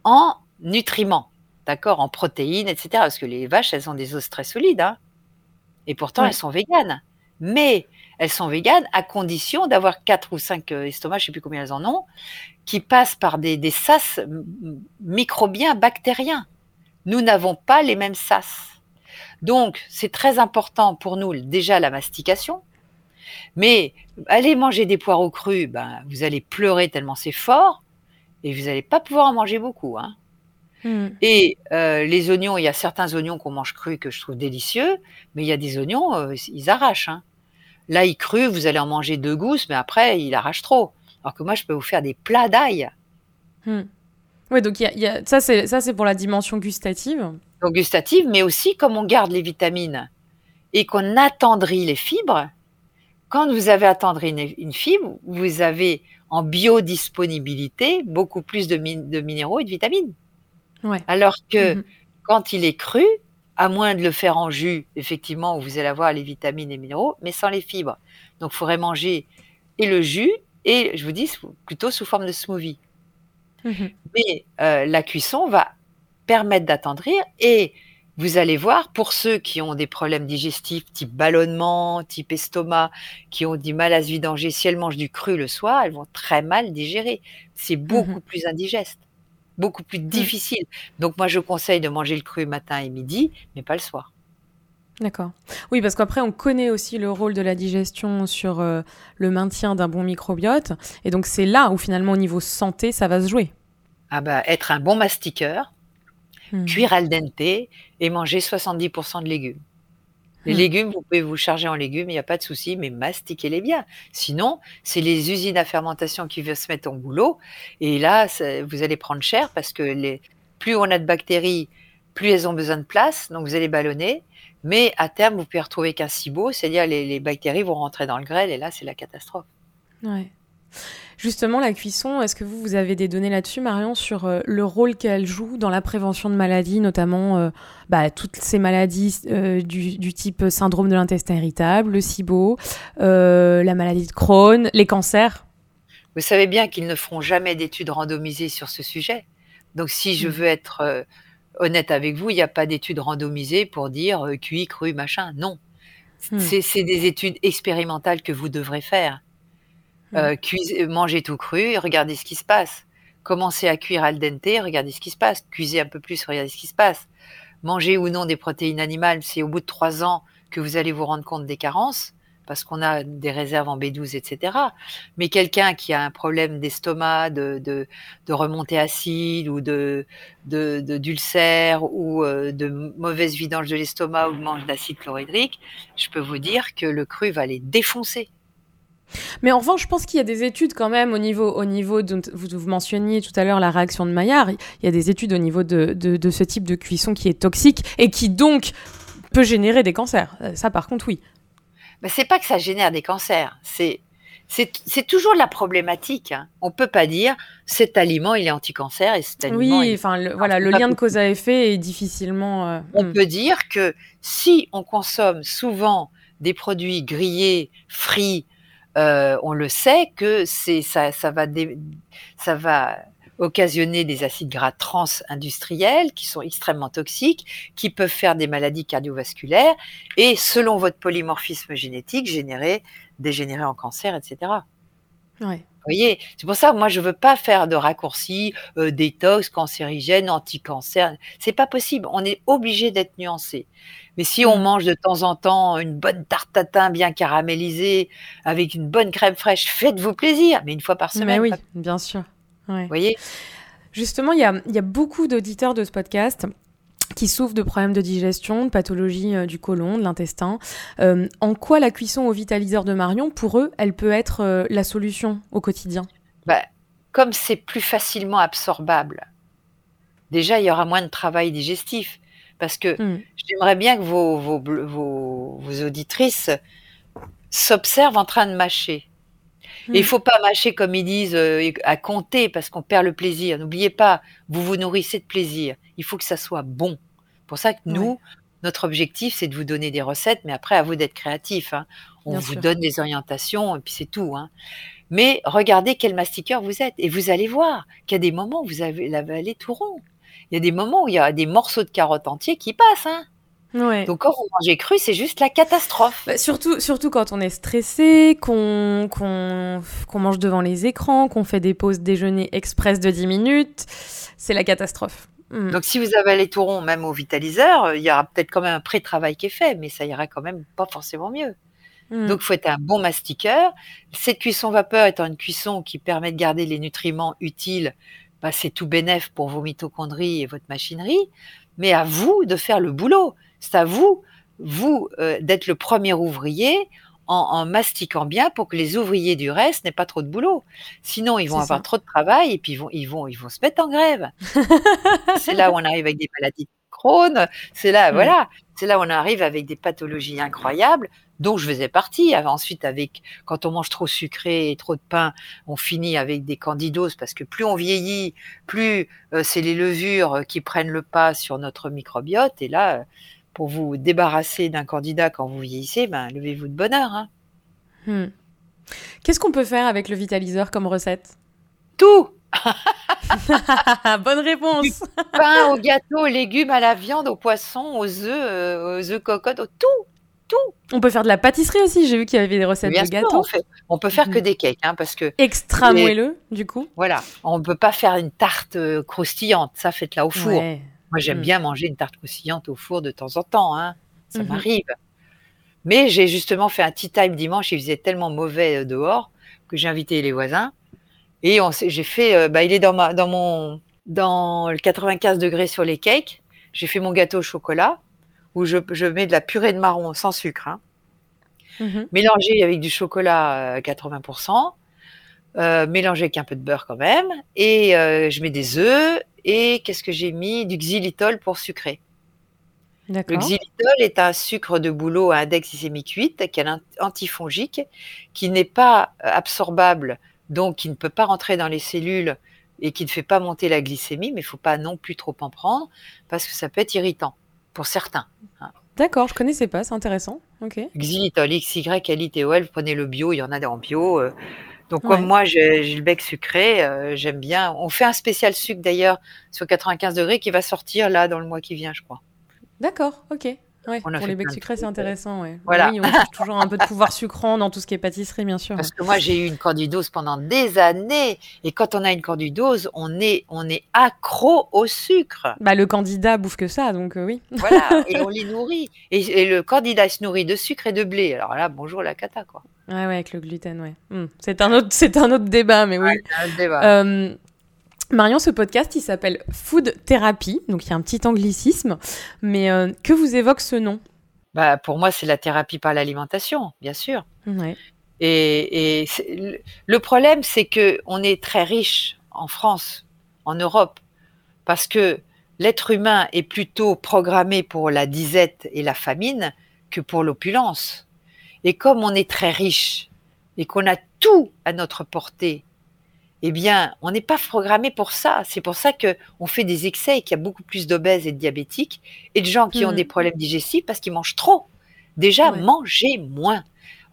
en nutriments, d'accord, en protéines, etc. Parce que les vaches, elles ont des os très solides, hein, et pourtant, elles sont véganes. Mais elles sont véganes à condition d'avoir 4 ou 5 estomacs, je ne sais plus combien elles en ont, qui passent par des sas microbiens, bactériens. Nous n'avons pas les mêmes sas. Donc, c'est très important pour nous, déjà, la mastication. Mais aller manger des poireaux crus, vous allez pleurer tellement c'est fort, et vous n'allez pas pouvoir en manger beaucoup. Hein. Et les oignons, il y a certains oignons qu'on mange crus que je trouve délicieux, mais il y a des oignons, ils arrachent. Hein. Là, il crue, vous allez en manger 2 gousses, mais après, il arrache trop. Alors que moi, je peux vous faire des plats d'ail. Oui, donc y a, ça, c'est pour la dimension gustative. Donc gustative, mais aussi comme on garde les vitamines et qu'on attendrit les fibres, quand vous avez attendri une fibre, vous avez en biodisponibilité beaucoup plus de minéraux et de vitamines. Ouais. Alors que quand il est cru, à moins de le faire en jus, effectivement, vous allez avoir les vitamines et minéraux, mais sans les fibres. Donc, il faudrait manger et le jus, et je vous dis, plutôt sous forme de smoothie. Mais la cuisson va permettre d'attendrir, et vous allez voir, pour ceux qui ont des problèmes digestifs, type ballonnement, type estomac, qui ont du mal à se vidanger, si elles mangent du cru le soir, elles vont très mal digérer. C'est beaucoup plus indigeste, beaucoup plus difficile. Donc moi, je conseille de manger le cru matin et midi, mais pas le soir. D'accord. Oui, parce qu'après, on connaît aussi le rôle de la digestion sur le maintien d'un bon microbiote. Et donc, c'est là où finalement, au niveau santé, ça va se jouer. Ah bah, être un bon mastiqueur, cuire al dente et manger 70% de légumes. Les légumes, vous pouvez vous charger en légumes, il n'y a pas de souci, mais mastiquez-les bien. Sinon, c'est les usines à fermentation qui vont se mettre en boulot. Et là, vous allez prendre cher parce que plus on a de bactéries, plus elles ont besoin de place. Donc, vous allez ballonner. Mais à terme, vous pouvez retrouver qu'un SIBO, c'est-à-dire les bactéries vont rentrer dans le grêle. Et là, c'est la catastrophe. Ouais. Justement, la cuisson, est-ce que vous avez des données là-dessus, Marion, sur le rôle qu'elle joue dans la prévention de maladies, notamment toutes ces maladies du type syndrome de l'intestin irritable, le SIBO, la maladie de Crohn, les cancers ? Vous savez bien qu'ils ne feront jamais d'études randomisées sur ce sujet. Donc, si je veux être honnête avec vous, il n'y a pas d'études randomisées pour dire cuit, cru, machin. Non, c'est des études expérimentales que vous devrez faire. Mangez tout cru, regardez ce qui se passe. Commencez à cuire al dente, regardez ce qui se passe. Cuisez un peu plus, regardez ce qui se passe. Mangez ou non des protéines animales, c'est au bout de 3 ans que vous allez vous rendre compte des carences, parce qu'on a des réserves en B12, etc. Mais quelqu'un qui a un problème d'estomac, de remontée acide, ou d'ulcère, ou de mauvaise vidange de l'estomac, ou de manque d'acide chlorhydrique, je peux vous dire que le cru va les défoncer. Mais en revanche, je pense qu'il y a des études quand même au niveau de, vous mentionniez tout à l'heure la réaction de Maillard, il y a des études au niveau de ce type de cuisson qui est toxique et qui donc peut générer des cancers. Ça par contre, oui. Bah, c'est pas que ça génère des cancers, c'est toujours la problématique. Hein. On peut pas dire cet aliment il est anti-cancer et cet aliment... Oui, enfin voilà, le lien de cause à effet est difficilement... On peut dire que si on consomme souvent des produits grillés, frits, on le sait que ça va occasionner des acides gras trans industriels qui sont extrêmement toxiques, qui peuvent faire des maladies cardiovasculaires et, selon votre polymorphisme génétique, dégénérer en cancer, etc. Oui. Vous voyez, c'est pour ça, moi, je ne veux pas faire de raccourcis, détox, cancérigène, anti-cancer. Ce n'est pas possible. On est obligé d'être nuancé. Mais si on mange de temps en temps une bonne tarte tatin bien caramélisée avec une bonne crème fraîche, faites-vous plaisir, mais une fois par semaine. Mais oui, bien sûr. Ouais. Vous voyez ? Justement, il y a beaucoup d'auditeurs de ce podcast qui souffrent de problèmes de digestion, de pathologies du côlon, de l'intestin. En quoi la cuisson au vitaliseur de Marion, pour eux, elle peut être la solution au quotidien ? Comme c'est plus facilement absorbable, déjà, il y aura moins de travail digestif. Parce que j'aimerais bien que vos auditrices s'observent en train de mâcher. Et il ne faut pas mâcher, comme ils disent, à compter, parce qu'on perd le plaisir. N'oubliez pas, vous vous nourrissez de plaisir. Il faut que ça soit bon. C'est pour ça que nous, notre objectif, c'est de vous donner des recettes, mais après, à vous d'être créatifs. Hein. On donne des orientations, et puis c'est tout. Hein. Mais regardez quel mastiqueur vous êtes. Et vous allez voir qu'il y a des moments où vous l'avalez tout rond. Il y a des moments où il y a des morceaux de carottes entiers qui passent, hein. Ouais. Donc quand vous mangez cru, c'est juste la catastrophe. Bah, surtout quand on est stressé, qu'on mange devant les écrans, qu'on fait des pauses déjeuner express de 10 minutes, c'est la catastrophe. Donc si vous avalez tout rond, même au vitaliseur, il y aura peut-être quand même un pré-travail qui est fait, mais ça ira quand même pas forcément mieux. Donc il faut être un bon mastiqueur. Cette cuisson vapeur étant une cuisson qui permet de garder les nutriments utiles, bah, c'est tout bénef pour vos mitochondries et votre machinerie, mais à vous de faire le boulot. C'est à vous d'être le premier ouvrier en mastiquant bien pour que les ouvriers du reste n'aient pas trop de boulot. Sinon, ils vont avoir trop de travail et puis ils vont se mettre en grève. C'est là où on arrive avec des maladies de Crohn. C'est là, c'est là où on arrive avec des pathologies incroyables dont je faisais partie. Ensuite, quand on mange trop sucré et trop de pain, on finit avec des candidoses parce que plus on vieillit, plus c'est les levures qui prennent le pas sur notre microbiote. Et là... pour vous débarrasser d'un candidat quand vous vieillissez, levez-vous de bonne heure. Hein. Qu'est-ce qu'on peut faire avec le vitaliseur comme recette ? Tout. Bonne réponse. Du pain, au gâteau, aux légumes, à la viande, aux poissons, aux œufs cocottes, tout. On peut faire de la pâtisserie aussi. J'ai vu qu'il y avait des recettes de gâteaux. On peut faire que des cakes, hein, parce que extra moelleux du coup. Voilà, on peut pas faire une tarte croustillante. Ça, faites-la au four. Ouais. Moi, j'aime bien manger une tarte croustillante au four de temps en temps. Hein. Ça m'arrive. Mais j'ai justement fait un tea time dimanche. Il faisait tellement mauvais dehors que j'ai invité les voisins. Et j'ai fait... il est dans le 95 degrés sur les cakes. J'ai fait mon gâteau au chocolat où je mets de la purée de marron sans sucre. Hein, mélangée avec du chocolat à 80%. Mélangé avec un peu de beurre quand même. Et je mets des œufs. Et qu'est-ce que j'ai mis ? Du xylitol pour sucrer. D'accord. Le xylitol est un sucre de bouleau à index glycémique 8, qui est antifongique, qui n'est pas absorbable, donc qui ne peut pas rentrer dans les cellules et qui ne fait pas monter la glycémie, mais il ne faut pas non plus trop en prendre, parce que ça peut être irritant pour certains. D'accord, je ne connaissais pas, c'est intéressant. Okay. Xylitol, XYLITOL, vous prenez le bio, il y en a en bio... Donc, comme moi, j'ai le bec sucré, j'aime bien. On fait un spécial sucre, d'ailleurs, sur 95 degrés, qui va sortir, là, dans le mois qui vient, je crois. D'accord, ok. Ouais, pour les becs sucrés, c'est intéressant, ouais. Voilà. Oui, on cherche toujours un peu de pouvoir sucrant dans tout ce qui est pâtisserie, bien sûr. Parce que moi, j'ai eu une candidose pendant des années. Et quand on a une candidose, on est accro au sucre. Bah, le candidat bouffe que ça, donc oui. Voilà, et on les nourrit. Et le candidat se nourrit de sucre et de blé. Alors là, bonjour la cata, quoi. Ouais, avec le gluten, ouais. C'est un autre débat, mais oui. Ouais, c'est un autre débat. Marion, ce podcast, il s'appelle Food Therapy, donc il y a un petit anglicisme, mais que vous évoque ce nom ? Pour moi, c'est la thérapie par l'alimentation, bien sûr. Ouais. Et le problème, c'est qu'on est très riche en France, en Europe, parce que l'être humain est plutôt programmé pour la disette et la famine que pour l'opulence. Et comme on est très riche et qu'on a tout à notre portée, eh bien, on n'est pas programmé pour ça. C'est pour ça qu'on fait des excès et qu'il y a beaucoup plus d'obèses et de diabétiques et de gens qui ont des problèmes digestifs parce qu'ils mangent trop. Déjà, mangez moins.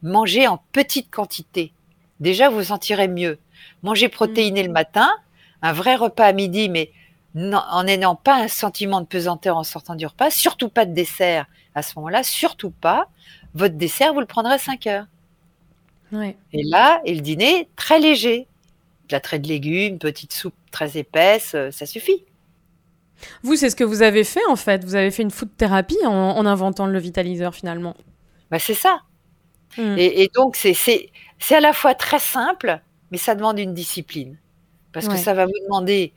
Mangez en petite quantité. Déjà, vous vous sentirez mieux. Mangez protéiné le matin, un vrai repas à midi, mais en n'ayant pas un sentiment de pesanteur en sortant du repas, surtout pas de dessert à ce moment-là, surtout pas. Votre dessert, vous le prendrez à 5 heures. Oui. Et là, et le dîner, très léger. De la traite de légumes, petite soupe très épaisse, ça suffit. Vous, c'est ce que vous avez fait en fait. Vous avez fait une food thérapie en inventant le vitaliseur finalement. Bah, c'est ça. Mmh. Et donc, c'est à la fois très simple, mais ça demande une discipline. Parce que ça va vous demander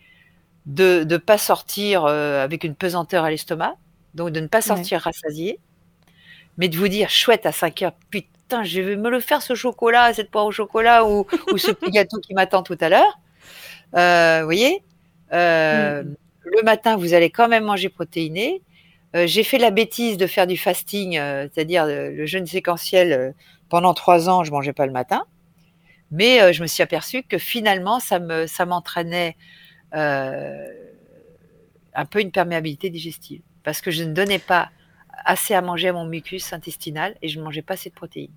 de ne pas sortir avec une pesanteur à l'estomac, donc de ne pas sortir rassasié, mais de vous dire, chouette, à 5 heures, putain, je vais me le faire ce chocolat, cette poire au chocolat ou ce petit gâteau qui m'attend tout à l'heure. Vous voyez le matin, vous allez quand même manger protéiné. J'ai fait la bêtise de faire du fasting, c'est-à-dire le jeûne séquentiel. Pendant 3 ans, je mangeais pas le matin. Mais je me suis aperçue que finalement, ça m'entraînait un peu une perméabilité digestive. Parce que je ne donnais pas assez à manger à mon mucus intestinal et je ne mangeais pas assez de protéines.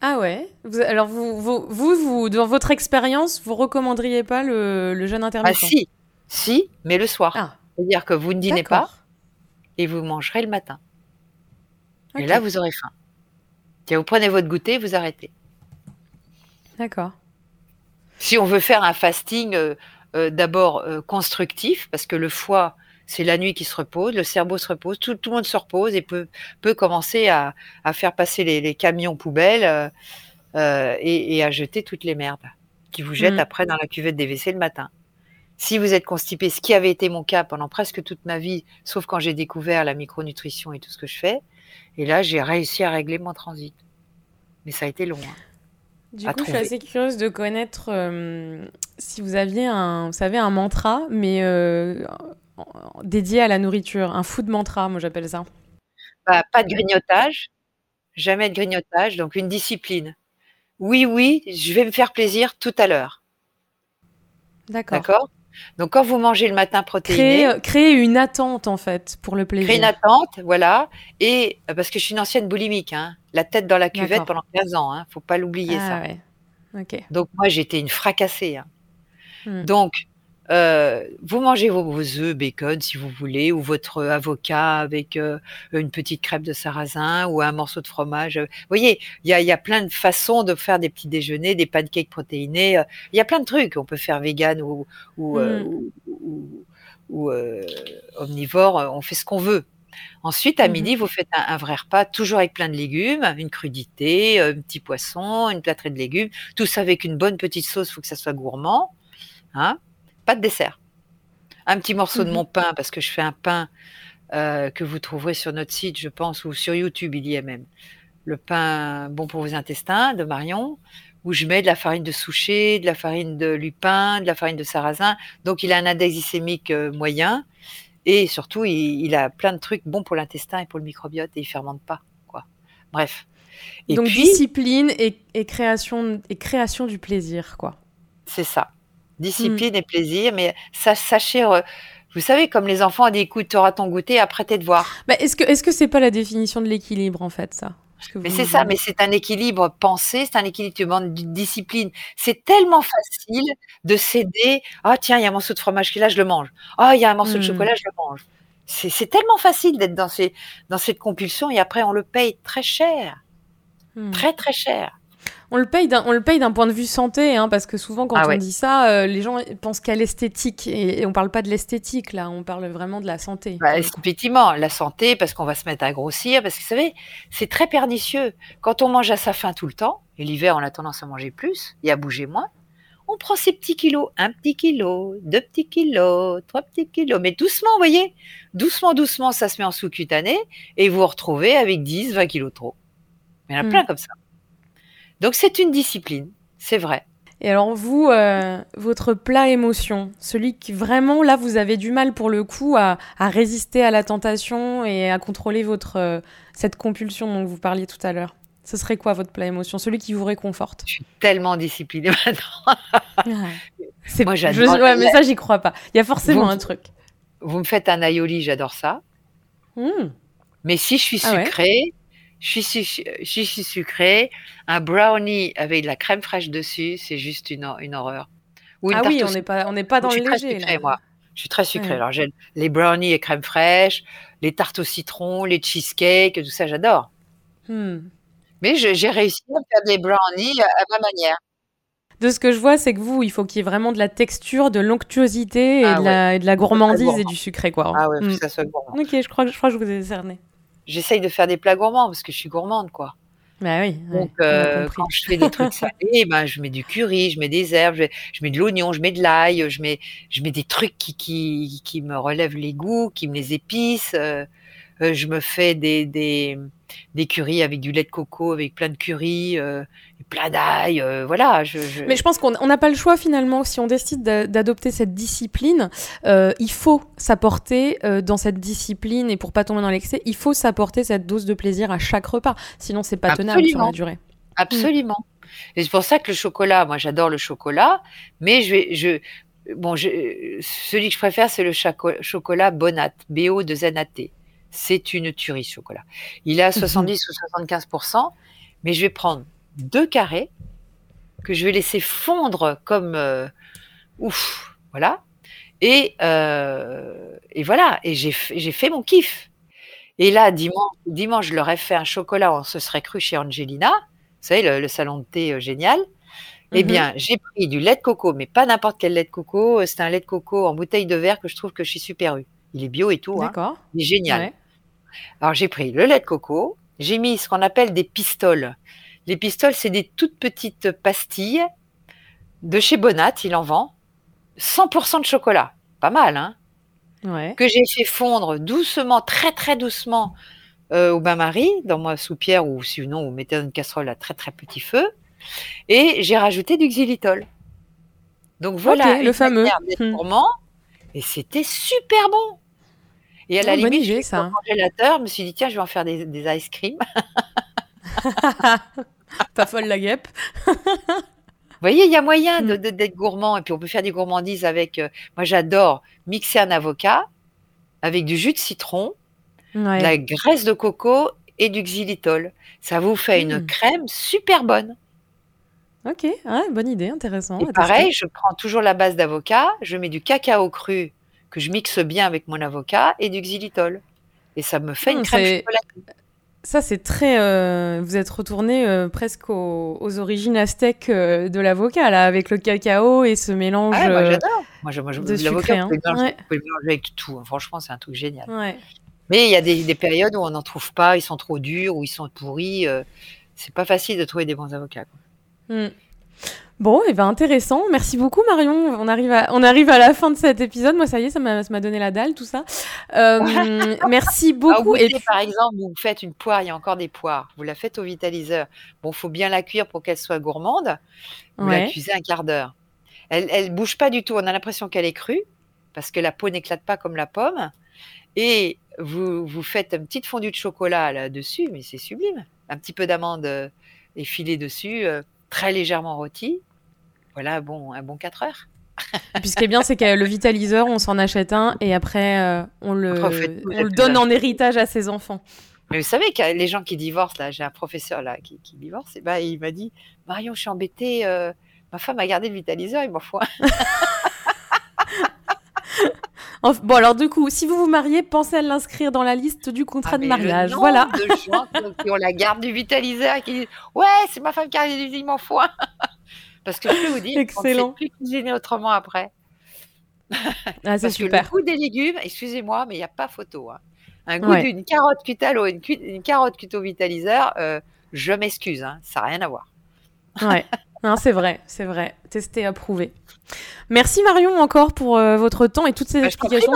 Ah ouais ? Alors, vous, dans votre expérience, vous ne recommanderiez pas le jeûne intermittent ? Ah si, mais le soir. Ah. C'est-à-dire que vous ne dînez pas et vous mangerez le matin. Okay. Et là, vous aurez faim. Vous prenez votre goûter et vous arrêtez. D'accord. Si on veut faire un fasting d'abord constructif, parce que le foie, c'est la nuit qui se repose, le cerveau se repose, tout le monde se repose et peut commencer à faire passer les camions poubelles et à jeter toutes les merdes qui vous jettent après dans la cuvette des WC le matin. Si vous êtes constipé, ce qui avait été mon cas pendant presque toute ma vie, sauf quand j'ai découvert la micronutrition et tout ce que je fais, et là j'ai réussi à régler mon transit. Mais ça a été long. Du coup, je suis assez curieuse de connaître si vous aviez un mantra, mais dédié à la nourriture, un food mantra, moi j'appelle ça. Bah, pas de grignotage, jamais de grignotage, donc une discipline. Oui, je vais me faire plaisir tout à l'heure. D'accord. Donc quand vous mangez le matin protéiné, créer une attente en fait pour le plaisir. Créer une attente, voilà. Et parce que je suis une ancienne boulimique, hein, la tête dans la cuvette pendant 15 ans, hein, faut pas l'oublier ça. Ouais. Okay. Donc moi j'étais une fracassée. Hein. Donc vous mangez vos œufs, bacon si vous voulez, ou votre avocat avec une petite crêpe de sarrasin ou un morceau de fromage. Vous voyez, il y a plein de façons de faire des petits déjeuners, des pancakes protéinés. Il y a plein de trucs. On peut faire vegan ou omnivore. On fait ce qu'on veut. Ensuite, à midi, vous faites un vrai repas, toujours avec plein de légumes, une crudité, un petit poisson, une plâtrée de légumes. Tout ça avec une bonne petite sauce. Il faut que ça soit gourmand. Hein ? Pas de dessert. Un petit morceau de mon pain, parce que je fais un pain que vous trouverez sur notre site, je pense, ou sur YouTube, il y a même. Le pain bon pour vos intestins, de Marion, où je mets de la farine de souchet, de la farine de lupin, de la farine de sarrasin. Donc, il a un index glycémique moyen. Et surtout, il a plein de trucs bons pour l'intestin et pour le microbiote. Et il ne fermente pas, quoi. Bref. Et donc, puis, discipline et création du plaisir, quoi. C'est ça. Discipline et plaisir, mais ça, sachez, vous savez, comme les enfants, on dit, écoute, t'auras ton goûter, après t'es de voir. Bah, est-ce que c'est pas la définition de l'équilibre, en fait, ça ? Mais c'est ça, mais c'est un équilibre pensé, c'est un équilibre qui demande une discipline. C'est tellement facile de céder. Ah, tiens, il y a un morceau de fromage qui est là, je le mange. Ah, il y a un morceau de chocolat, je le mange. C'est tellement facile d'être dans cette compulsion, et après, on le paye très cher. Très, très cher. On le paye d'un point de vue santé, hein, parce que souvent, quand on dit ça, les gens pensent qu'à l'esthétique. Et on ne parle pas de l'esthétique, là. On parle vraiment de la santé. Bah, effectivement, la santé, parce qu'on va se mettre à grossir. Parce que, vous savez, c'est très pernicieux. Quand on mange à sa faim tout le temps, et l'hiver, on a tendance à manger plus et à bouger moins, on prend ses petits kilos. 1 petit kilo, 2 petits kilos, 3 petits kilos. Mais doucement, vous voyez. Doucement, ça se met en sous-cutané. Et vous vous retrouvez avec 10, 20 kilos de trop. Il y en a plein comme ça. Donc, c'est une discipline, c'est vrai. Et alors, vous, votre plat émotion, celui qui vraiment, là, vous avez du mal pour le coup à résister à la tentation et à contrôler cette compulsion dont vous parliez tout à l'heure. Ce serait quoi, votre plat émotion ? Celui qui vous réconforte ? Je suis tellement disciplinée maintenant. Moi, j'adore. Mais ça, j'y crois pas. Il y a forcément un truc. Vous me faites un aioli, j'adore ça. Mais si je suis sucrée... Je suis sucrée, un brownie avec de la crème fraîche dessus, c'est juste une horreur. Ou une tarte, on n'est pas dans le léger. Sucrée, moi. Je suis très sucrée. Ouais. Alors, j'aime les brownies et crème fraîche, les tartes au citron, les cheesecakes, tout ça, j'adore. Mais j'ai réussi à faire des brownies à ma manière. De ce que je vois, c'est que vous, il faut qu'il y ait vraiment de la texture, de l'onctuosité et de la gourmandise et du sucré, quoi. Ah ouais, faut que ça soit gourmand. Ok, je crois que je vous ai cerné. J'essaye de faire des plats gourmands parce que je suis gourmande, quoi. Bah oui. Donc, quand je fais des trucs salés, ben, je mets du curry, je mets des herbes, je mets de l'oignon, je mets de l'ail, je mets des trucs qui me relèvent les goûts, qui me les épicent. Je me fais des currys avec du lait de coco, avec plein de curry, plein d'ail, voilà. Mais je pense qu'on n'a pas le choix finalement. Si on décide d'adopter cette discipline, il faut s'apporter dans cette discipline, et pour pas tomber dans l'excès, il faut s'apporter cette dose de plaisir à chaque repas. Sinon, c'est pas tenable sur la durée. Absolument. Et c'est pour ça que le chocolat, moi j'adore le chocolat, mais celui que je préfère, c'est le chocolat Bonnat, B-O-2-N-A-T. C'est une tuerie, ce chocolat. Il est à 70 ou 75%, mais je vais prendre 2 carrés que je vais laisser fondre comme voilà. Et voilà, et j'ai fait mon kiff. Et là, dimanche, je leur ai fait un chocolat, on se serait cru chez Angelina, vous savez, le salon de thé génial. Eh bien, j'ai pris du lait de coco, mais pas n'importe quel lait de coco, c'est un lait de coco en bouteille de verre que je trouve que chez Super U. Il est bio et tout, hein. Il est génial. Ouais. Alors, j'ai pris le lait de coco, j'ai mis ce qu'on appelle des pistoles. Les pistoles, c'est des toutes petites pastilles de chez Bonnat, il en vend, 100% de chocolat, pas mal, hein, que j'ai fait fondre doucement, très très doucement au bain-marie, dans ma soupière, ou sinon, vous mettez dans une casserole à très très petit feu, et j'ai rajouté du xylitol. Donc voilà, le fameux gourmand. Et c'était super bon. Et à la limite, j'ai pris mon congélateur, je me suis dit, tiens, je vais en faire des ice cream. Pas folle la guêpe. Vous voyez, il y a moyen d'être gourmand. Et puis, on peut faire des gourmandises avec... moi, j'adore mixer un avocat avec du jus de citron, de la graisse de coco et du xylitol. Ça vous fait une crème super bonne. Ok, bonne idée, intéressant. Et pareil, je prends toujours la base d'avocat, je mets du cacao cru que je mixe bien avec mon avocat et du xylitol. Et ça me fait une crème chocolatée. Ça, c'est très... vous êtes retourné presque aux origines aztèques de l'avocat, là, avec le cacao et ce mélange de sucré. Moi, j'adore. L'avocat, vous pouvez le mélanger avec tout. Hein. Franchement, c'est un truc génial. Ouais. Mais il y a des périodes où on n'en trouve pas, ils sont trop durs ou ils sont pourris. C'est pas facile de trouver des bons avocats, quoi. Bon, et ben intéressant. Merci beaucoup, Marion. On arrive à la fin de cet épisode. Moi, ça y est, ça m'a donné la dalle, tout ça. Merci beaucoup. Et puis... Par exemple, vous faites une poire, il y a encore des poires. Vous la faites au vitaliseur. Bon, faut bien la cuire pour qu'elle soit gourmande. Vous la cuisez un quart d'heure. Elle bouge pas du tout. On a l'impression qu'elle est crue parce que la peau n'éclate pas comme la pomme. Et vous faites une petite fondue de chocolat là-dessus, mais c'est sublime. Un petit peu d'amande effilée dessus. Très légèrement rôti, voilà un bon 4 heures. Puis ce qui est bien, c'est que le vitaliseur, on s'en achète un et après, on le donne en héritage à ses enfants. Mais vous savez que les gens qui divorcent, là, j'ai un professeur là, qui divorce, et ben, il m'a dit « Marion, je suis embêtée, ma femme a gardé le vitaliseur, il m'en faut un. » Bon, alors du coup, si vous vous mariez, pensez à l'inscrire dans la liste du contrat de mariage. Voilà. De gens qui ont la garde du vitaliseur et qui disent « Ouais, c'est ma femme qui a il m'en faut un. » Parce que je peux vous dire, on ne sait plus cuisiner autrement après. Ah, c'est super. Le goût des légumes, excusez-moi, mais il n'y a pas photo. Hein. Un goût d'une carotte cutal ou une carotte cuto vitaliseur, je m'excuse, hein, ça n'a rien à voir. Ouais. Non, c'est vrai. Testé, approuvé. Merci Marion encore pour votre temps et toutes ces explications.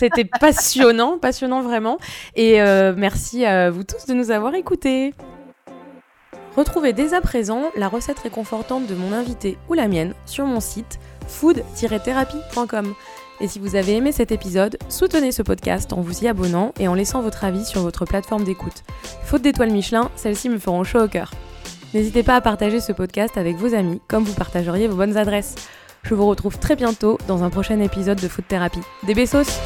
C'était passionnant vraiment. Et merci à vous tous de nous avoir écoutés. Retrouvez dès à présent la recette réconfortante de mon invité ou la mienne sur mon site food-therapie.com. Et si vous avez aimé cet épisode, soutenez ce podcast en vous y abonnant et en laissant votre avis sur votre plateforme d'écoute. Faute d'étoiles Michelin, celles-ci me feront chaud au cœur. N'hésitez pas à partager ce podcast avec vos amis, comme vous partageriez vos bonnes adresses. Je vous retrouve très bientôt dans un prochain épisode de Food Therapy. Des besos!